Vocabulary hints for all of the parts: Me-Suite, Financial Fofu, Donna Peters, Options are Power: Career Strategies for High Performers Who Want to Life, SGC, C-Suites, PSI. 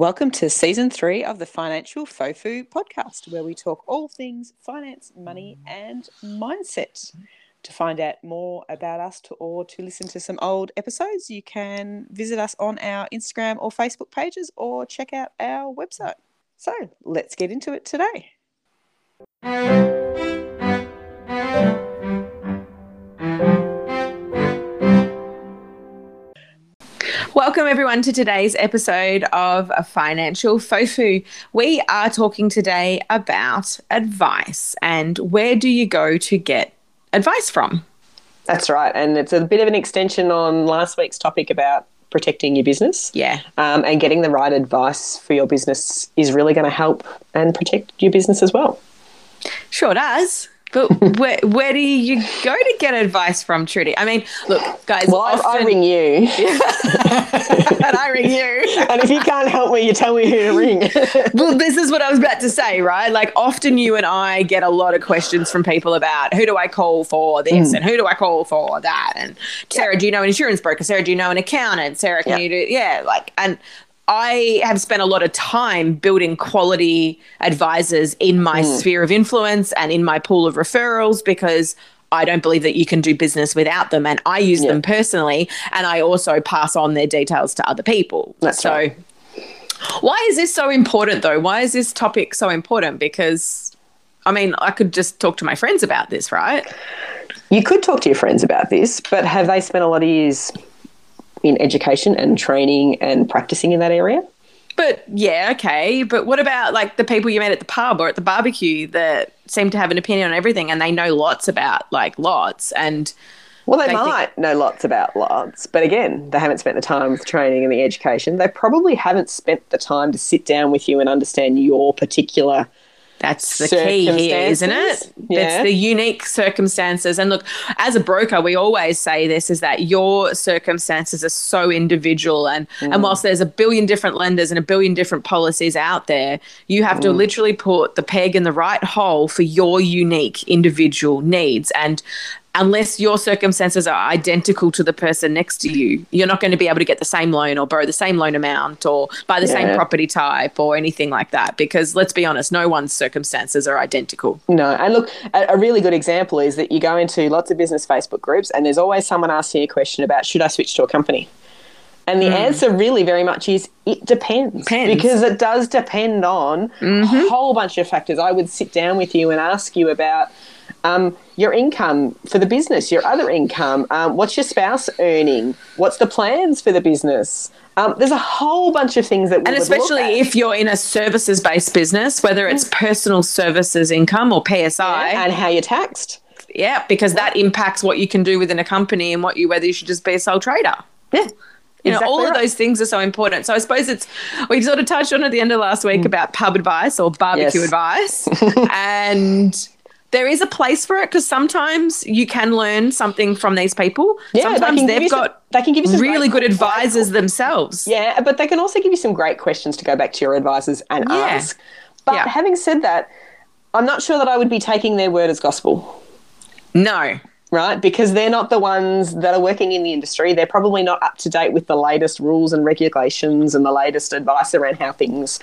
Welcome to Season 3 of the Financial Fofu podcast, where we talk all things finance, money and mindset. To find out more about us or to listen to some old episodes, you can visit us on our Instagram or Facebook pages or check out our website. So let's get into it today. Welcome everyone to today's episode of Financial Fofu. We are talking today about advice and where do you go to get advice from? That's right. And it's a bit of an extension on last week's topic about protecting your business. Yeah. And getting the right advice for your business is really going to help and protect your business as well. Sure does. But where do you go to get advice from, Trudy? I mean, look, guys. Well, I ring you. And I ring you. And if you can't help me, you tell me who to ring. Well, this is what I was about to say, right? Like, often you and I get a lot of questions from people about who do I call for this and who do I call for that? And Sarah, do you know an insurance broker? Sarah, do you know an accountant? Sarah, can you do – and I have spent a lot of time building quality advisors in my sphere of influence and in my pool of referrals because I don't believe that you can do business without them, and I use them personally, and I also pass on their details to other people. That's right. Why is this so important though? Why is this topic so important? Because, I mean, I could just talk to my friends about this, right? You could talk to your friends about this, but have they spent a lot of years in education and training and practicing in that area? But, okay. But what about, like, the people you met at the pub or at the barbecue that seem to have an opinion on everything and they know lots about, like, lots and... Well, they might know lots about lots, but, again, they haven't spent the time with training and the education. They probably haven't spent the time to sit down with you and understand your particular... That's the key here, isn't it? Yeah. It's the unique circumstances. And look, as a broker, we always say this, is that your circumstances are so individual. And whilst there's a billion different lenders and a billion different policies out there, you have to literally put the peg in the right hole for your unique individual needs. And unless your circumstances are identical to the person next to you, you're not going to be able to get the same loan or borrow the same loan amount or buy the same property type or anything like that because, let's be honest, no one's circumstances are identical. No. And, look, a really good example is that you go into lots of business Facebook groups and there's always someone asking you a question about should I switch to a company? And the answer really very much is it depends. Because it does depend on a whole bunch of factors. I would sit down with you and ask you about your income for the business, your other income, what's your spouse earning, what's the plans for the business. There's a whole bunch of things that we would look at. And especially if you're in a services-based business, whether it's personal services income or PSI. Yeah, and how you're taxed. Yeah, because that impacts what you can do within a company and whether you should just be a sole trader. Yeah. You know, all of those things are so important. So I suppose we sort of touched on at the end of last week about pub advice or barbecue advice. And there is a place for it because sometimes you can learn something from these people. Yeah, sometimes they can give you some really good advisors themselves. Yeah, but they can also give you some great questions to go back to your advisors and ask. But having said that, I'm not sure that I would be taking their word as gospel. No. Right, because they're not the ones that are working in the industry. They're probably not up to date with the latest rules and regulations and the latest advice around how things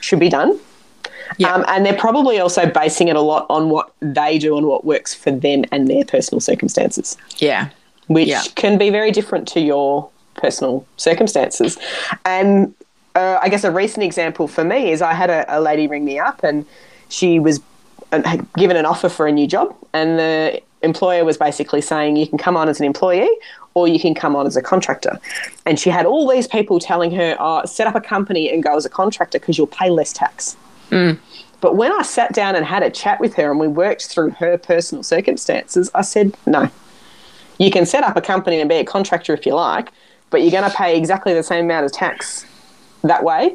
should be done. Yeah. And they're probably also basing it a lot on what they do and what works for them and their personal circumstances. Yeah. Which can be very different to your personal circumstances. And I guess a recent example for me is I had a lady ring me up and she was given an offer for a new job and the employer was basically saying you can come on as an employee or you can come on as a contractor. And she had all these people telling her, set up a company and go as a contractor because you'll pay less tax. Mm. But when I sat down and had a chat with her and we worked through her personal circumstances, I said, no, you can set up a company and be a contractor if you like, but you're going to pay exactly the same amount of tax that way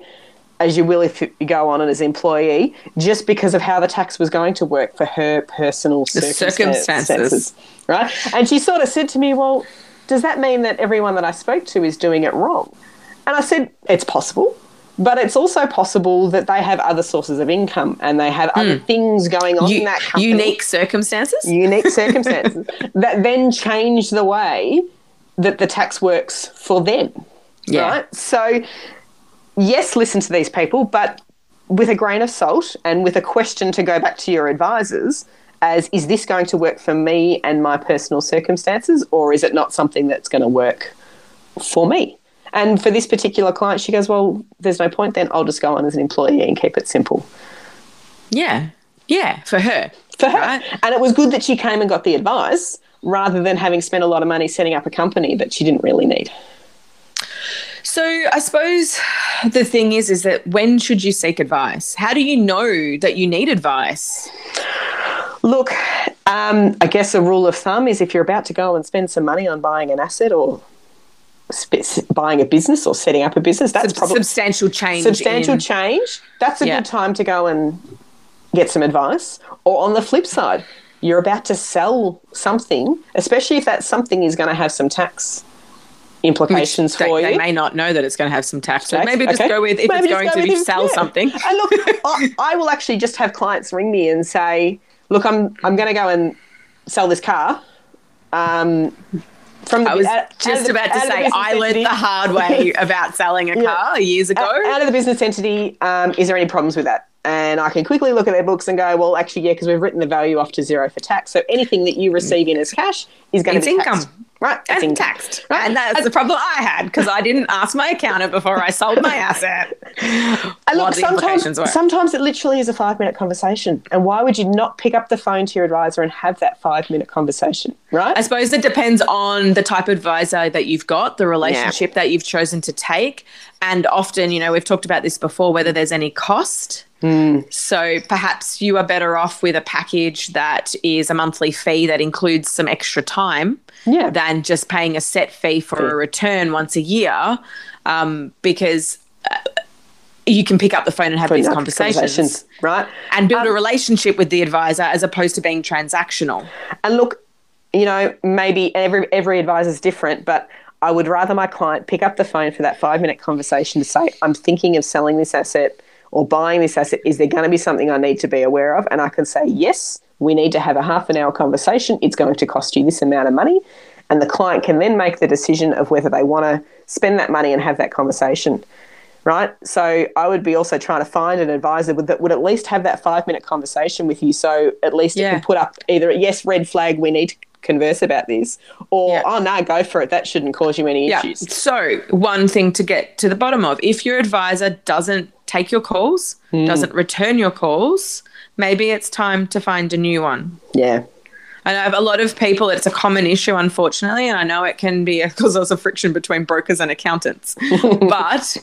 as you will if you go on and as employee, just because of how the tax was going to work for her personal circumstances. Right? And she sort of said to me, well, does that mean that everyone that I spoke to is doing it wrong? And I said, it's possible, but it's also possible that they have other sources of income and they have other things going on in that company. Unique circumstances that then change the way that the tax works for them. Yeah. Right? So yes, listen to these people, but with a grain of salt and with a question to go back to your advisors as, is this going to work for me and my personal circumstances, or is it not something that's going to work for me? And for this particular client, she goes, well, there's no point then. I'll just go on as an employee and keep it simple. Yeah. Yeah, for her. For her. Right? And it was good that she came and got the advice rather than having spent a lot of money setting up a company that she didn't really need. So I suppose the thing is that when should you seek advice? How do you know that you need advice? Look, I guess a rule of thumb is if you're about to go and spend some money on buying an asset or buying a business or setting up a business, that's probably substantial change. That's a good time to go and get some advice. Or on the flip side, you're about to sell something, especially if that something is going to have some tax implications for you. They may not know that it's going to have some tax. So maybe just go with if it's going to sell something. And look, I will actually just have clients ring me and say, look, I'm going to go and sell this car. I learned the hard way about selling a car years ago. Out of the business entity, is there any problems with that? And I can quickly look at their books and go, well, actually, yeah, because we've written the value off to zero for tax. So anything that you receive in as cash is going to be taxed. Right, that's and taxed. Right? And that's the problem I had because I didn't ask my accountant before I sold my asset. And look, sometimes it literally is a 5-minute conversation. And why would you not pick up the phone to your advisor and have that 5-minute conversation, right? I suppose it depends on the type of advisor that you've got, the relationship that you've chosen to take. And often, you know, we've talked about this before, whether there's any cost. So perhaps you are better off with a package that is a monthly fee that includes some extra time than just paying a set fee for a return once a year because you can pick up the phone and have these conversations, right? And build a relationship with the advisor as opposed to being transactional. And look, you know, maybe every advisor is different, but I would rather my client pick up the phone for that 5-minute conversation to say, I'm thinking of selling this asset or buying this asset, is there going to be something I need to be aware of? And I can say, yes, we need to have a half an hour conversation. It's going to cost you this amount of money. And the client can then make the decision of whether they want to spend that money and have that conversation, right? So I would be also trying to find an advisor that would at least have that 5-minute conversation with you. So at least you can put up either, yes, red flag, we need to converse about this, or oh no, go for it, that shouldn't cause you any issues. So one thing to get to the bottom of, if your advisor doesn't take your calls, doesn't return your calls, maybe it's time to find a new one. I know I have a lot of people, it's a common issue, unfortunately, and I know it can be because there's a friction between brokers and accountants. But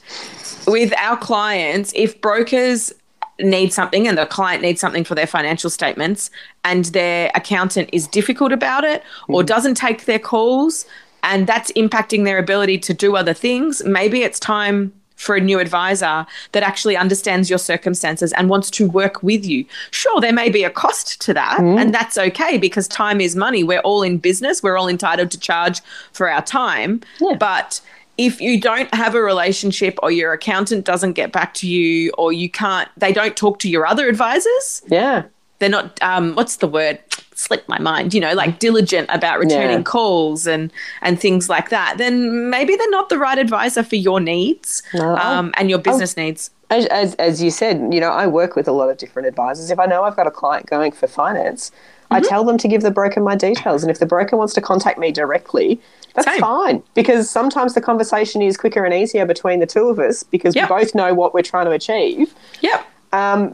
with our clients, if brokers need something and the client needs something for their financial statements and their accountant is difficult about it or doesn't take their calls and that's impacting their ability to do other things, maybe it's time for a new advisor that actually understands your circumstances and wants to work with you. Sure, there may be a cost to that, and that's okay because time is money. We're all in business. We're all entitled to charge for our time. Yeah. But if you don't have a relationship or your accountant doesn't get back to you or you can't, they don't talk to your other advisors. Yeah. They're not, what's the word? Slipped my mind, you know, like diligent about returning calls and things like that, then maybe they're not the right advisor for your needs and your business needs. As you said, you know, I work with a lot of different advisors. If I know I've got a client going for finance, I tell them to give the broker my details. And if the broker wants to contact me directly, that's fine, because sometimes the conversation is quicker and easier between the two of us because we both know what we're trying to achieve. Yep.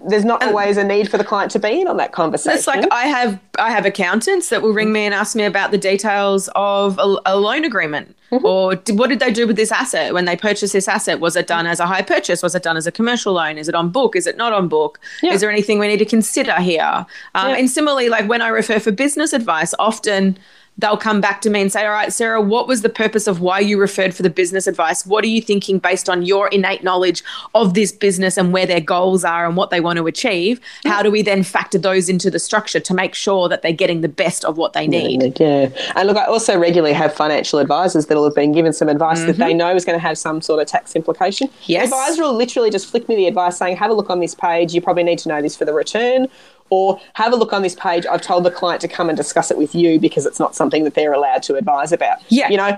There's not always a need for the client to be in on that conversation. It's like I have accountants that will ring me and ask me about the details of a loan agreement or what did they do with this asset when they purchased this asset? Was it done as a hire purchase? Was it done as a commercial loan? Is it on book? Is it not on book? Yeah. Is there anything we need to consider here? And similarly, like when I refer for business advice, often they'll come back to me and say, all right, Sarah, what was the purpose of why you referred for the business advice? What are you thinking based on your innate knowledge of this business and where their goals are and what they want to achieve? Yeah. How do we then factor those into the structure to make sure that they're getting the best of what they need? Yeah. And look, I also regularly have financial advisors that will have been given some advice that they know is going to have some sort of tax implication. Yes. The advisor will literally just flick me the advice saying, have a look on this page. You probably need to know this for the return. Or have a look on this page. I've told the client to come and discuss it with you because it's not something that they're allowed to advise about. Yeah. You know,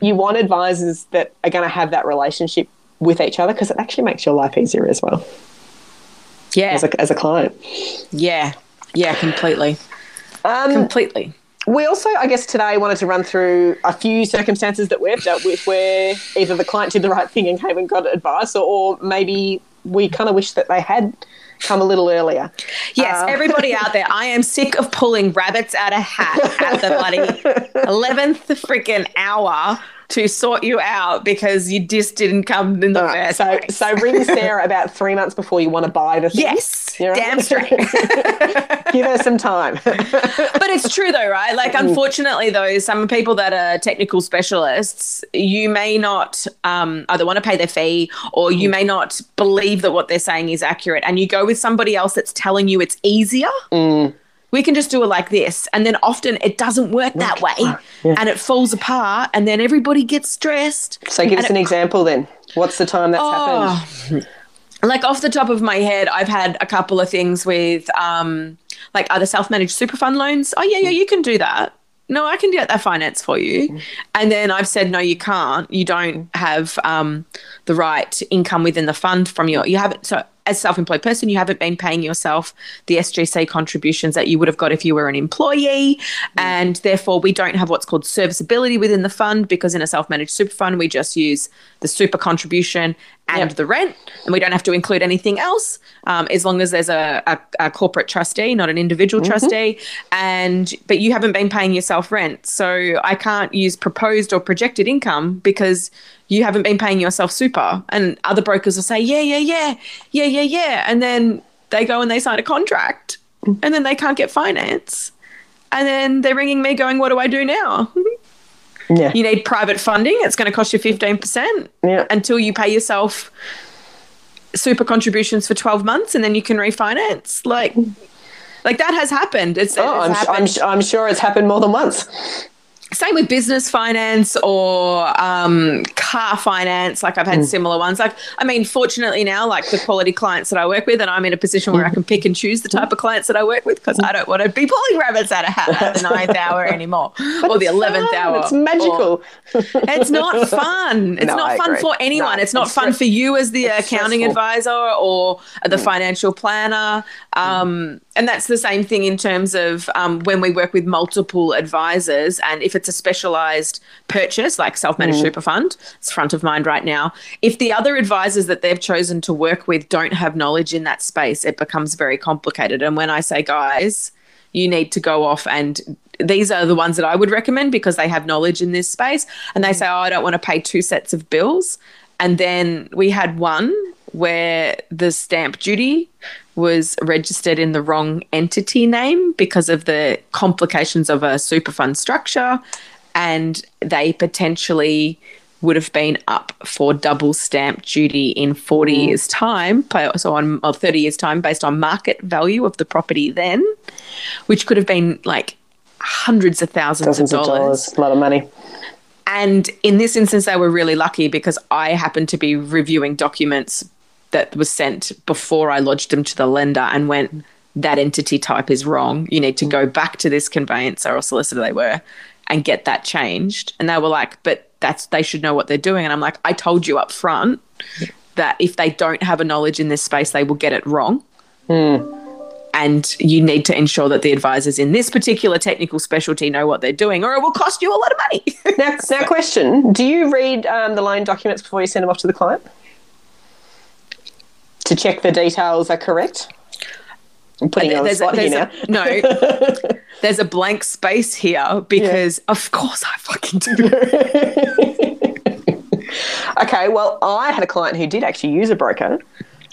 you want advisors that are going to have that relationship with each other, because it actually makes your life easier as well. Yeah. As a client. Yeah. Yeah, completely. Completely. We also, I guess, today wanted to run through a few circumstances that we've dealt with where either the client did the right thing and came and got advice, or maybe we kind of wish that they had come a little earlier. Yes, everybody out there, I am sick of pulling rabbits out of hat at the bloody 11th freaking hour to sort you out because you just didn't come in the first place. So ring Sarah about 3 months before you want to buy the thing. Yes, you know? Damn straight. Give her some time. But it's true though, right? Like, unfortunately though, some people that are technical specialists, you may not either want to pay their fee, or you may not believe that what they're saying is accurate, and you go with somebody else that's telling you it's easier. Mm. We can just do it like this. And then often it doesn't work that way, and it falls apart, and then everybody gets stressed. So give us an example then. What's the time that's happened? Like, off the top of my head, I've had a couple of things with like other self-managed super fund loans. Oh, yeah, you can do that. No, I can get that finance for you. And then I've said, no, you can't. You don't have the right income within the fund from your – you haven't – so as a self-employed person, you haven't been paying yourself the SGC contributions that you would have got if you were an employee, and therefore we don't have what's called serviceability within the fund, because in a self-managed super fund, we just use the super contribution and the rent, and we don't have to include anything else, as long as there's a corporate trustee, not an individual trustee, but you haven't been paying yourself rent. So I can't use proposed or projected income because you haven't been paying yourself super. And other brokers will say, yeah. And then they go and they sign a contract, and then they can't get finance. And then they're ringing me going, what do I do now? Yeah. You need private funding. It's going to cost you 15% until you pay yourself super contributions for 12 months, and then you can refinance. Like that has happened. It's happened. I'm sure it's happened more than once. Same with business finance or car finance. Like, I've had similar ones. Like, I mean, fortunately now, like, the quality clients that I work with, and I'm in a position where I can pick and choose the type of clients that I work with, because I don't want to be pulling rabbits out of hat at the 9th hour anymore, or the 11th hour. It's magical. It's not fun. It's not fun for anyone. It's not fun for you as the accounting advisor or the financial planner. And that's the same thing in terms of when we work with multiple advisors, and if it's a specialised purchase, like self-managed super fund, it's front of mind right now. If the other advisors that they've chosen to work with don't have knowledge in that space, it becomes very complicated. And when I say, guys, you need to go off, and these are the ones that I would recommend because they have knowledge in this space, and they say, oh, I don't want to pay two sets of bills. And then we had one where the stamp duty was registered in the wrong entity name because of the complications of a superfund structure, and they potentially would have been up for double stamp duty in 40 years' time, so on, or 30 years' time, based on market value of the property then, which could have been like hundreds of thousands of dollars. A lot of money. And in this instance, they were really lucky because I happened to be reviewing documents that was sent before I lodged them to the lender and went, that entity type is wrong. You need to go back to this conveyancer or solicitor they were and get that changed. And they were like, but they should know what they're doing. And I'm like, I told you up front that if they don't have a knowledge in this space, they will get it wrong. Mm. And you need to ensure that the advisors in this particular technical specialty know what they're doing, or it will cost you a lot of money. Now, question, do you read the loan documents before you send them off to the client to check the details are correct? I'm putting you on the spot here now. No, there's a blank space here because, of course, I fucking do. Okay, well, I had a client who did actually use a broker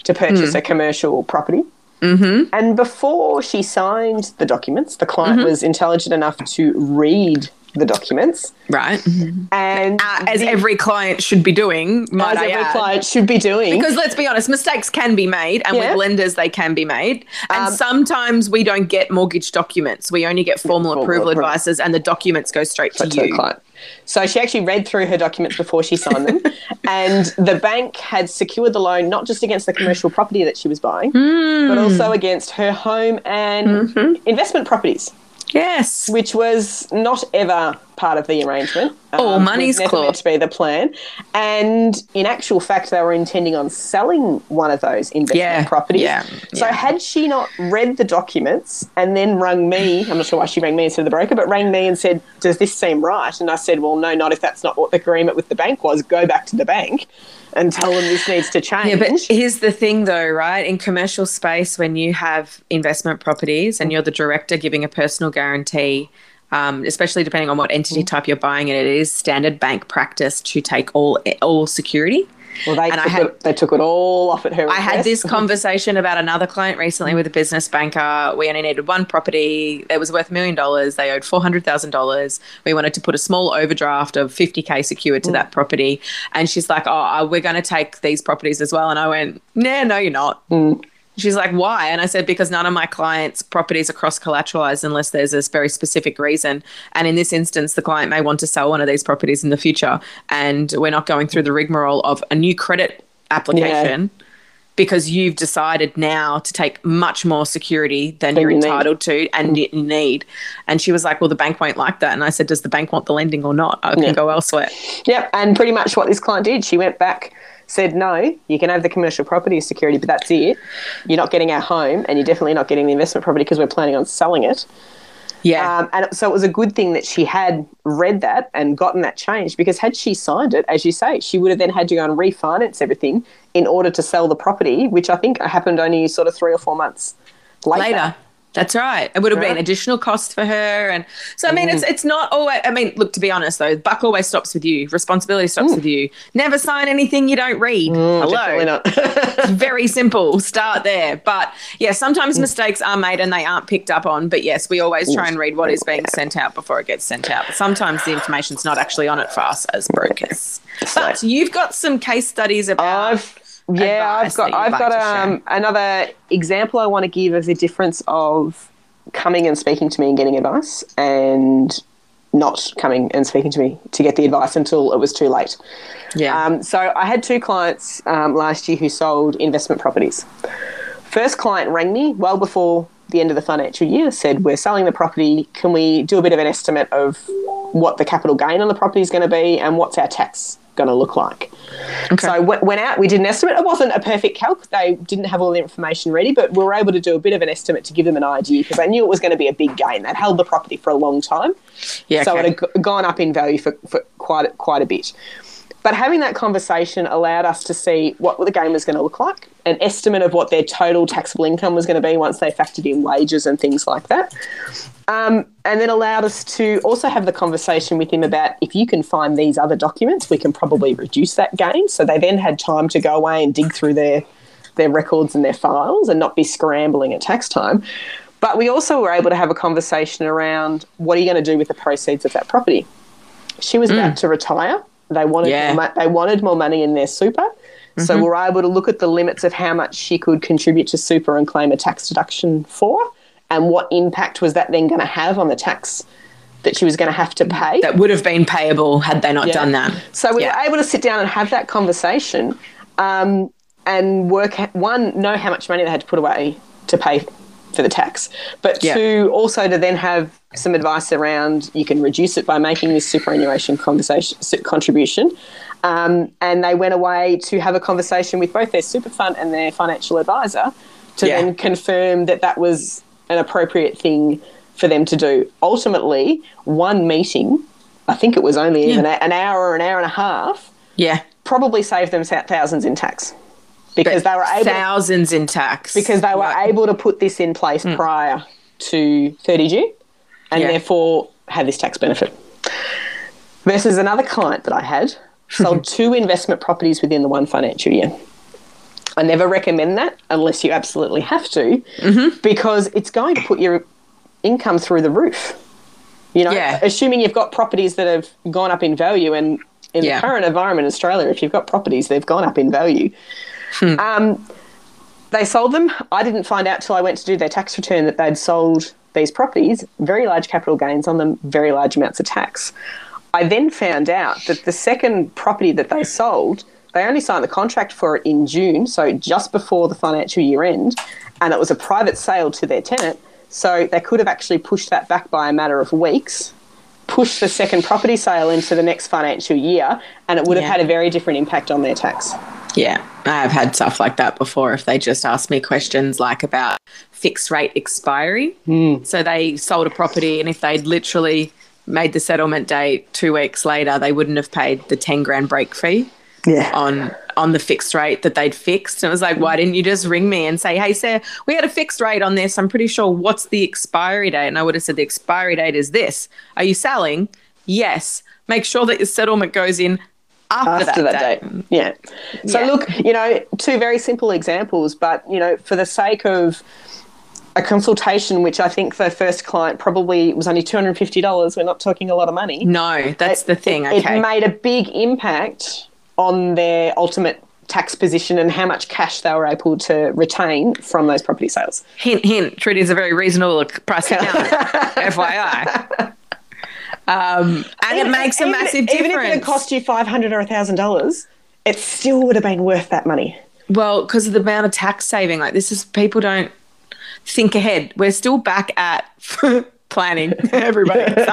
to purchase a commercial property. Mm-hmm. And before she signed the documents, the client was intelligent enough to read the documents. Right. And as every client should be doing, Because let's be honest, mistakes can be made, and with lenders they can be made. And sometimes we don't get mortgage documents. We only get formal approval advices, and the documents go straight to the client. So she actually read through her documents before she signed them, and the bank had secured the loan not just against the commercial property that she was buying, but also against her home and investment properties. Yes. Which was not ever part of the arrangement. All money's claw. It was never meant to be the plan. And in actual fact, they were intending on selling one of those investment properties. Yeah. So had she not read the documents and then rung me, I'm not sure why she rang me instead of the broker, but rang me and said, does this seem right? And I said, well, no, not if that's not what the agreement with the bank was. Go back to the bank and tell them this needs to change. Yeah, but here's the thing though, right? In commercial space, when you have investment properties and you're the director giving a personal guarantee, especially depending on what entity type you're buying, and it is standard bank practice to take all security. Well, they took it all off at her request. I had this conversation about another client recently with a business banker. We only needed one property. It was worth $1 million. They owed $400,000. We wanted to put a small overdraft of $50,000 secured to that property. And she's like, oh, we're going to take these properties as well. And I went, nah, no, you're not. She's like, why? And I said, because none of my clients' properties are cross-collateralized unless there's this very specific reason. And in this instance, the client may want to sell one of these properties in the future. And we're not going through the rigmarole of a new credit application because you've decided now to take much more security than you're entitled to and you need. And she was like, well, the bank won't like that. And I said, does the bank want the lending or not? I can go elsewhere. Yep. And pretty much what this client did, she went back, said, no, you can have the commercial property as security, but that's it. You're not getting our home and you're definitely not getting the investment property because we're planning on selling it. Yeah. And so it was a good thing that she had read that and gotten that changed, because had she signed it, as you say, she would have then had to go and refinance everything in order to sell the property, which I think happened only sort of 3 or 4 months later. That's right. It would have been additional costs for her. And so, I mean, it's not always – I mean, look, to be honest, though, buck always stops with you. Responsibility stops with you. Never sign anything you don't read. Hello. Definitely not. It's very simple. Start there. But, yeah, sometimes mistakes are made and they aren't picked up on. But, yes, we always try and read what is being sent out before it gets sent out. But sometimes the information's not actually on it for us as brokers. So, but you've got some case studies about – yeah, I've got another example I want to give of the difference of coming and speaking to me and getting advice, and not coming and speaking to me to get the advice until it was too late. Yeah. So I had two clients last year who sold investment properties. First client rang me well before the end of the financial year, said, we're selling the property. Can we do a bit of an estimate of what the capital gain on the property is going to be and what's our tax going to look like? Okay. So I went out, we did an estimate. It wasn't a perfect calc. They didn't have all the information ready, but we were able to do a bit of an estimate to give them an idea, because I knew it was going to be a big gain. They'd held the property for a long time. Yeah, so it had gone up in value for quite a bit. But having that conversation allowed us to see what the gain was going to look like, an estimate of what their total taxable income was going to be once they factored in wages and things like that. And then allowed us to also have the conversation with him about, if you can find these other documents, we can probably reduce that gain. So they then had time to go away and dig through their records and their files and not be scrambling at tax time. But we also were able to have a conversation around, what are you going to do with the proceeds of that property? She was about to retire. They wanted more money in their super. So we were able to look at the limits of how much she could contribute to super and claim a tax deduction for, and what impact was that then going to have on the tax that she was going to have to pay. That would have been payable had they not done that. So we were able to sit down and have that conversation and work, one, know how much money they had to put away to pay for the tax, but two, also to then have some advice around, you can reduce it by making this superannuation contribution. And they went away to have a conversation with both their super fund and their financial advisor to then confirm that that was an appropriate thing for them to do. Ultimately, one meeting, I think it was only even an hour or an hour and a half, probably saved them thousands in tax. Because they were able to put this in place prior to 30 June and therefore had this tax benefit. Versus another client that I had sold two investment properties within the one financial year. I never recommend that unless you absolutely have to, because it's going to put your income through the roof. You know, assuming you've got properties that have gone up in value, and in the current environment in Australia, if you've got properties, they've gone up in value. They sold them. I didn't find out till I went to do their tax return that they'd sold these properties, very large capital gains on them, very large amounts of tax. I then found out that the second property that they sold, they only signed the contract for it in June, so just before the financial year end, and it was a private sale to their tenant. So they could have actually pushed that back by a matter of weeks, pushed the second property sale into the next financial year, and it would have had a very different impact on their tax. Yeah, I've had stuff like that before if they just asked me questions like about fixed rate expiry. Mm. So they sold a property and if they'd literally made the settlement date 2 weeks later, they wouldn't have paid the $10,000 break fee on the fixed rate that they'd fixed. And it was like, why didn't you just ring me and say, hey, Sarah, we had a fixed rate on this. I'm pretty sure what's the expiry date? And I would have said the expiry date is this. Are you selling? Yes. Make sure that your settlement goes in after that date. Yeah. So, look, you know, two very simple examples, but, you know, for the sake of a consultation, which I think the first client probably was only $250, we're not talking a lot of money. No, that's the thing. Okay. It made a big impact on their ultimate tax position and how much cash they were able to retain from those property sales. Hint, hint, Trudy is a very reasonable price account, FYI. And even, it makes a massive difference. Even if it cost you $500 or $1,000, it still would have been worth that money. Well, because of the amount of tax saving, like this is people don't think ahead. We're still back at planning, everybody.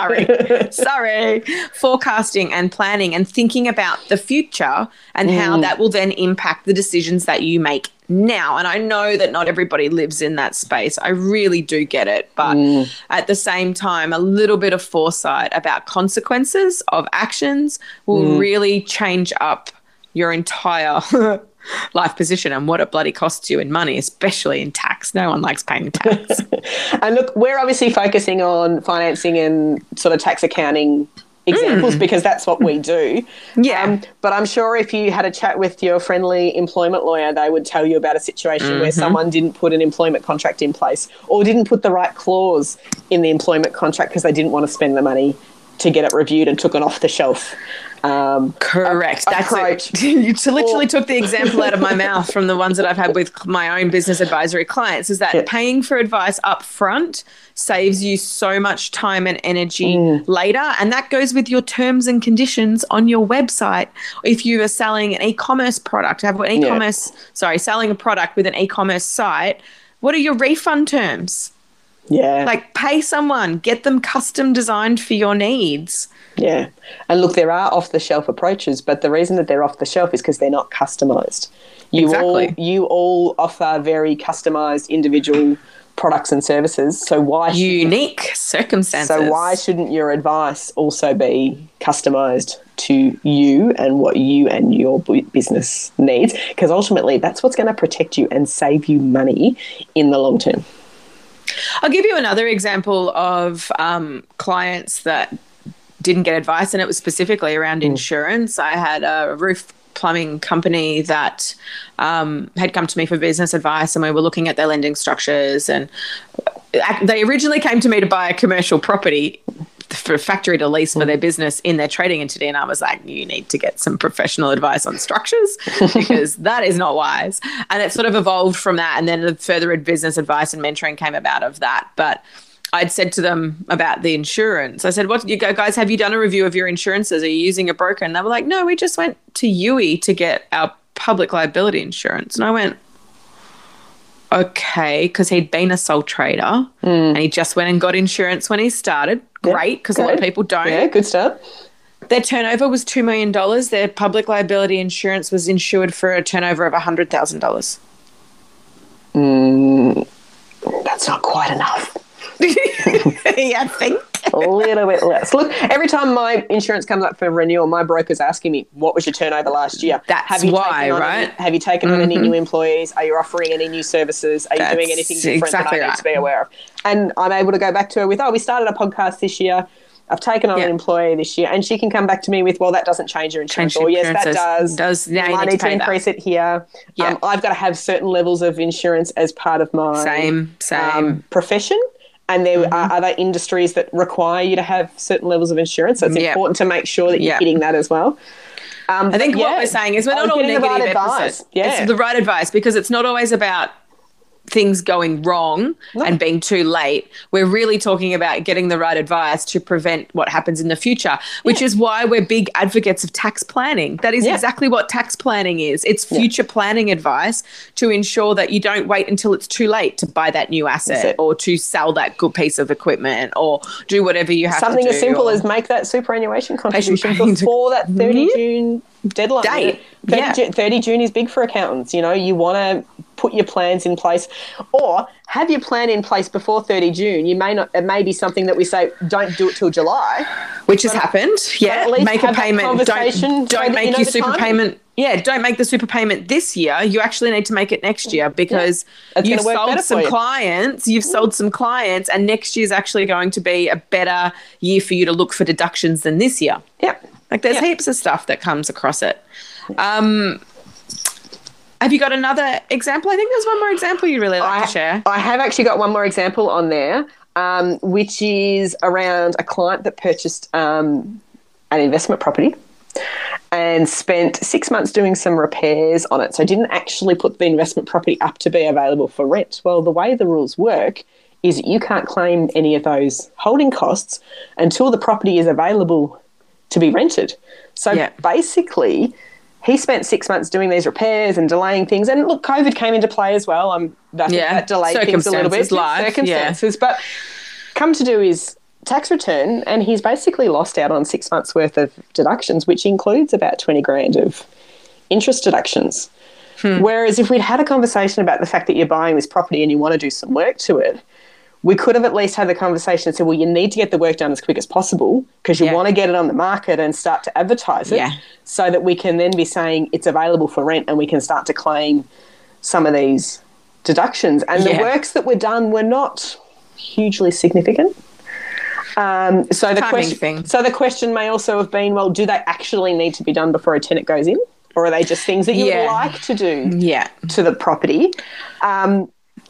Sorry. Forecasting and planning and thinking about the future and how that will then impact the decisions that you make now. And I know that not everybody lives in that space. I really do get it. But at the same time, a little bit of foresight about consequences of actions will really change up your entire life position and what it bloody costs you in money, especially in tax. No one likes paying tax. And look, we're obviously focusing on financing and sort of tax accounting examples because that's what we do. Yeah. But I'm sure if you had a chat with your friendly employment lawyer, they would tell you about a situation where someone didn't put an employment contract in place or didn't put the right clause in the employment contract because they didn't want to spend the money to get it reviewed and took an off-the-shelf correct. That's approach. It. You literally took the example out of my mouth from the ones that I've had with my own business advisory clients is that paying for advice up front saves you so much time and energy later, and that goes with your terms and conditions on your website. If you are selling an e-commerce product, selling a product with an e-commerce site, what are your refund terms? Yeah. Like pay someone, get them custom designed for your needs. Yeah. And look, there are off-the-shelf approaches, but the reason that they're off-the-shelf is because they're not customised. You all offer very customised individual products and services. So why unique circumstances. So why shouldn't your advice also be customised to you and what you and your business needs? Because ultimately that's what's going to protect you and save you money in the long term. I'll give you another example of clients that didn't get advice, and it was specifically around insurance. I had a roof plumbing company that had come to me for business advice, and we were looking at their lending structures, and they originally came to me to buy a commercial property for factory to lease for their business in their trading entity, and I was like, you need to get some professional advice on structures because that is not wise. And it sort of evolved from that, and then the further business advice and mentoring came about of that. But I'd said to them about the insurance. I said, what you guys, have you done a review of your insurances? Are you using a broker? And they were like, no, we just went to UE to get our public liability insurance. And I went, okay, because he'd been a sole trader and he just went and got insurance when he started. Great, because a lot of people don't. Yeah, good stuff. Their turnover was $2 million. Their public liability insurance was insured for a turnover of $100,000. That's not quite enough. I think. A little bit less. Look, every time my insurance comes up for renewal, my broker's asking me, what was your turnover last year? Have you taken on any new employees? Are you offering any new services? Are you doing anything different that I need to be aware of? And I'm able to go back to her with, we started a podcast this year. I've taken on an employee this year. And she can come back to me with, well, that doesn't change your insurance. Or yes, that does. Now you need to increase it here. Yeah. I've got to have certain levels of insurance as part of my profession. And there are other industries that require you to have certain levels of insurance. So it's important to make sure that you're hitting that as well. I think what we're saying is we're not all negative advice. Yeah. It's the right advice because it's not always about things going wrong and being too late. We're really talking about getting the right advice to prevent what happens in the future, which is why we're big advocates of tax planning. That is exactly what tax planning is. It's future planning advice to ensure that you don't wait until it's too late to buy that new asset or to sell that good piece of equipment or do whatever you have to do. Something as simple as make that superannuation contribution before that 30 June deadline. 30 June is big for accountants. You know, you want to put your plans in place or have your plan in place before 30 June. You may not, it may be something that we say, don't do it till July. Which has happened. Yeah. Make a payment. Don't make your super payment. Yeah. Don't make the super payment this year. You actually need to make it next year because you've sold some clients, and next year is actually going to be a better year for you to look for deductions than this year. Yep. Like there's heaps of stuff that comes across it. Have you got another example? I think there's one more example you'd really like to share. I have actually got one more example on there, which is around a client that purchased an investment property and spent 6 months doing some repairs on it. So didn't actually put the investment property up to be available for rent. Well, the way the rules work is that you can't claim any of those holding costs until the property is available to be rented. So basically, he spent 6 months doing these repairs and delaying things. And look, COVID came into play as well. That delayed things a little bit. Circumstances. Yeah. But come to do his tax return, and he's basically lost out on 6 months' worth of deductions, which includes about 20 grand of interest deductions. Whereas if we'd had a conversation about the fact that you're buying this property and you want to do some work to it, we could have at least had the conversation and said, well, you need to get the work done as quick as possible because you want to get it on the market and start to advertise it so that we can then be saying it's available for rent and we can start to claim some of these deductions. And the works that were done were not hugely significant. So the question may also have been, well, do they actually need to be done before a tenant goes in, or are they just things that you would like to do to the property?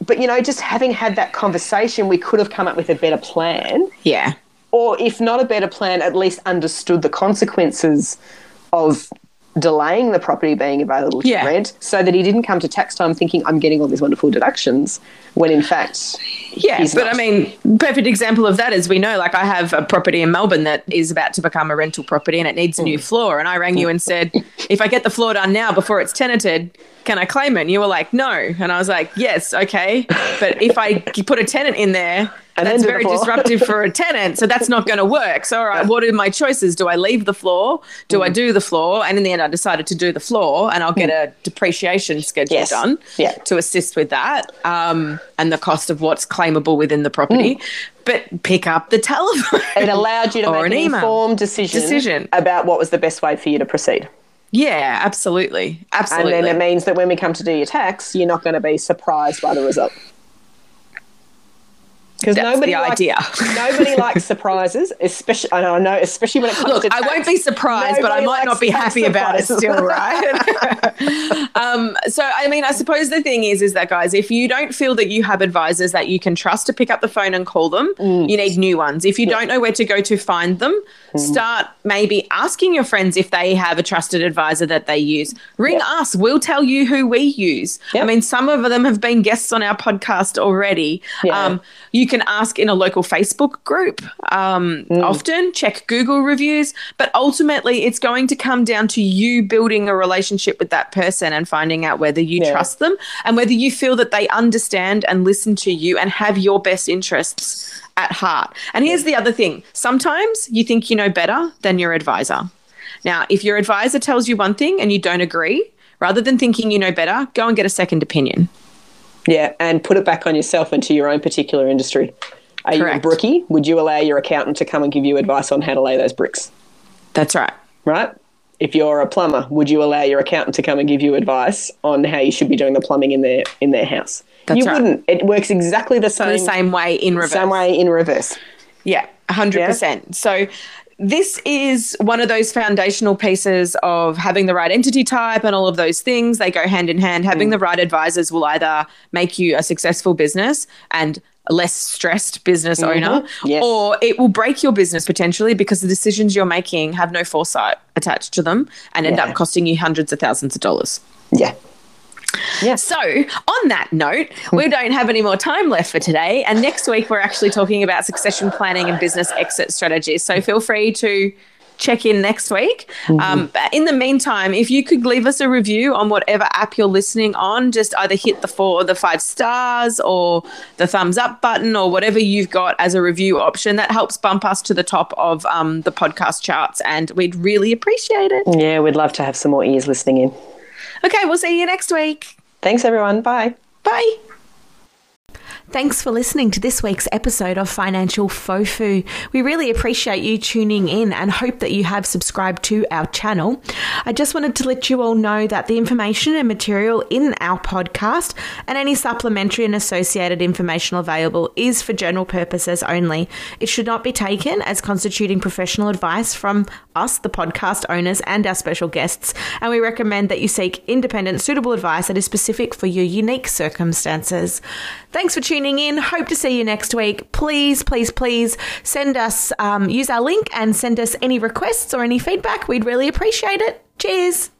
But, you know, just having had that conversation, we could have come up with a better plan. Yeah. Or if not a better plan, at least understood the consequences of delaying the property being available to rent so that he didn't come to tax time thinking, I'm getting all these wonderful deductions when, in fact, he's not. But, I mean, perfect example of that is we know, like, I have a property in Melbourne that is about to become a rental property and it needs a new floor. And I rang you and said, if I get the floor done now before it's tenanted, can I claim it? And you were like, no. And I was like, yes, okay. But if I put a tenant in there, that's very disruptive for a tenant. So that's not going to work. So, all right, what are my choices? Do I leave the floor? Do I do the floor? And in the end, I decided to do the floor and I'll get a depreciation schedule done to assist with that and the cost of what's claimable within the property. But pick up the telephone. It allowed you to make an informed decision about what was the best way for you to proceed. Yeah, absolutely. Absolutely. And then it means that when we come to do your tax, you're not going to be surprised by the result. Because nobody likes surprises, especially. And I know, especially when it comes to tax. I won't be surprised, but I might not be happy about it still, right? So, I mean, I suppose the thing is that, guys, if you don't feel that you have advisors that you can trust to pick up the phone and call them, you need new ones. If you don't know where to go to find them, start maybe asking your friends if they have a trusted advisor that they use. Ring us. We'll tell you who we use. Yep. I mean, some of them have been guests on our podcast already. Yeah. You can ask in a local Facebook group often, check Google reviews, but ultimately it's going to come down to you building a relationship with that person and finding out whether you trust them and whether you feel that they understand and listen to you and have your best interests at heart. And here's the other thing. Sometimes you think you know better than your advisor. Now, if your advisor tells you one thing and you don't agree, rather than thinking you know better, go and get a second opinion. Yeah, and put it back on yourself and to your own particular industry. Are you a brickie? Would you allow your accountant to come and give you advice on how to lay those bricks? That's right. Right? If you're a plumber, would you allow your accountant to come and give you advice on how you should be doing the plumbing in their house? That's right. You wouldn't. It works exactly the same way in reverse. Yeah, 100%. Yeah? So this is one of those foundational pieces of having the right entity type and all of those things. They go hand in hand. Having the right advisors will either make you a successful business and a less stressed business owner, or it will break your business potentially because the decisions you're making have no foresight attached to them and end up costing you hundreds of thousands of dollars. Yeah. Yeah. So on that note, we don't have any more time left for today. And next week, we're actually talking about succession planning and business exit strategies. So feel free to check in next week. But in the meantime, if you could leave us a review on whatever app you're listening on, just either hit the 4 or the 5 stars or the thumbs up button or whatever you've got as a review option, that helps bump us to the top of the podcast charts, and we'd really appreciate it. Yeah, we'd love to have some more ears listening in. Okay, we'll see you next week. Thanks, everyone. Bye. Bye. Thanks for listening to this week's episode of Financial Fofu. We really appreciate you tuning in and hope that you have subscribed to our channel. I just wanted to let you all know that the information and material in our podcast and any supplementary and associated information available is for general purposes only. It should not be taken as constituting professional advice from us, the podcast owners, and our special guests, and we recommend that you seek independent, suitable advice that is specific for your unique circumstances. Thanks for tuning in. Hope to see you next week. Please, please, please send us, use our link and send us any requests or any feedback. We'd really appreciate it. Cheers.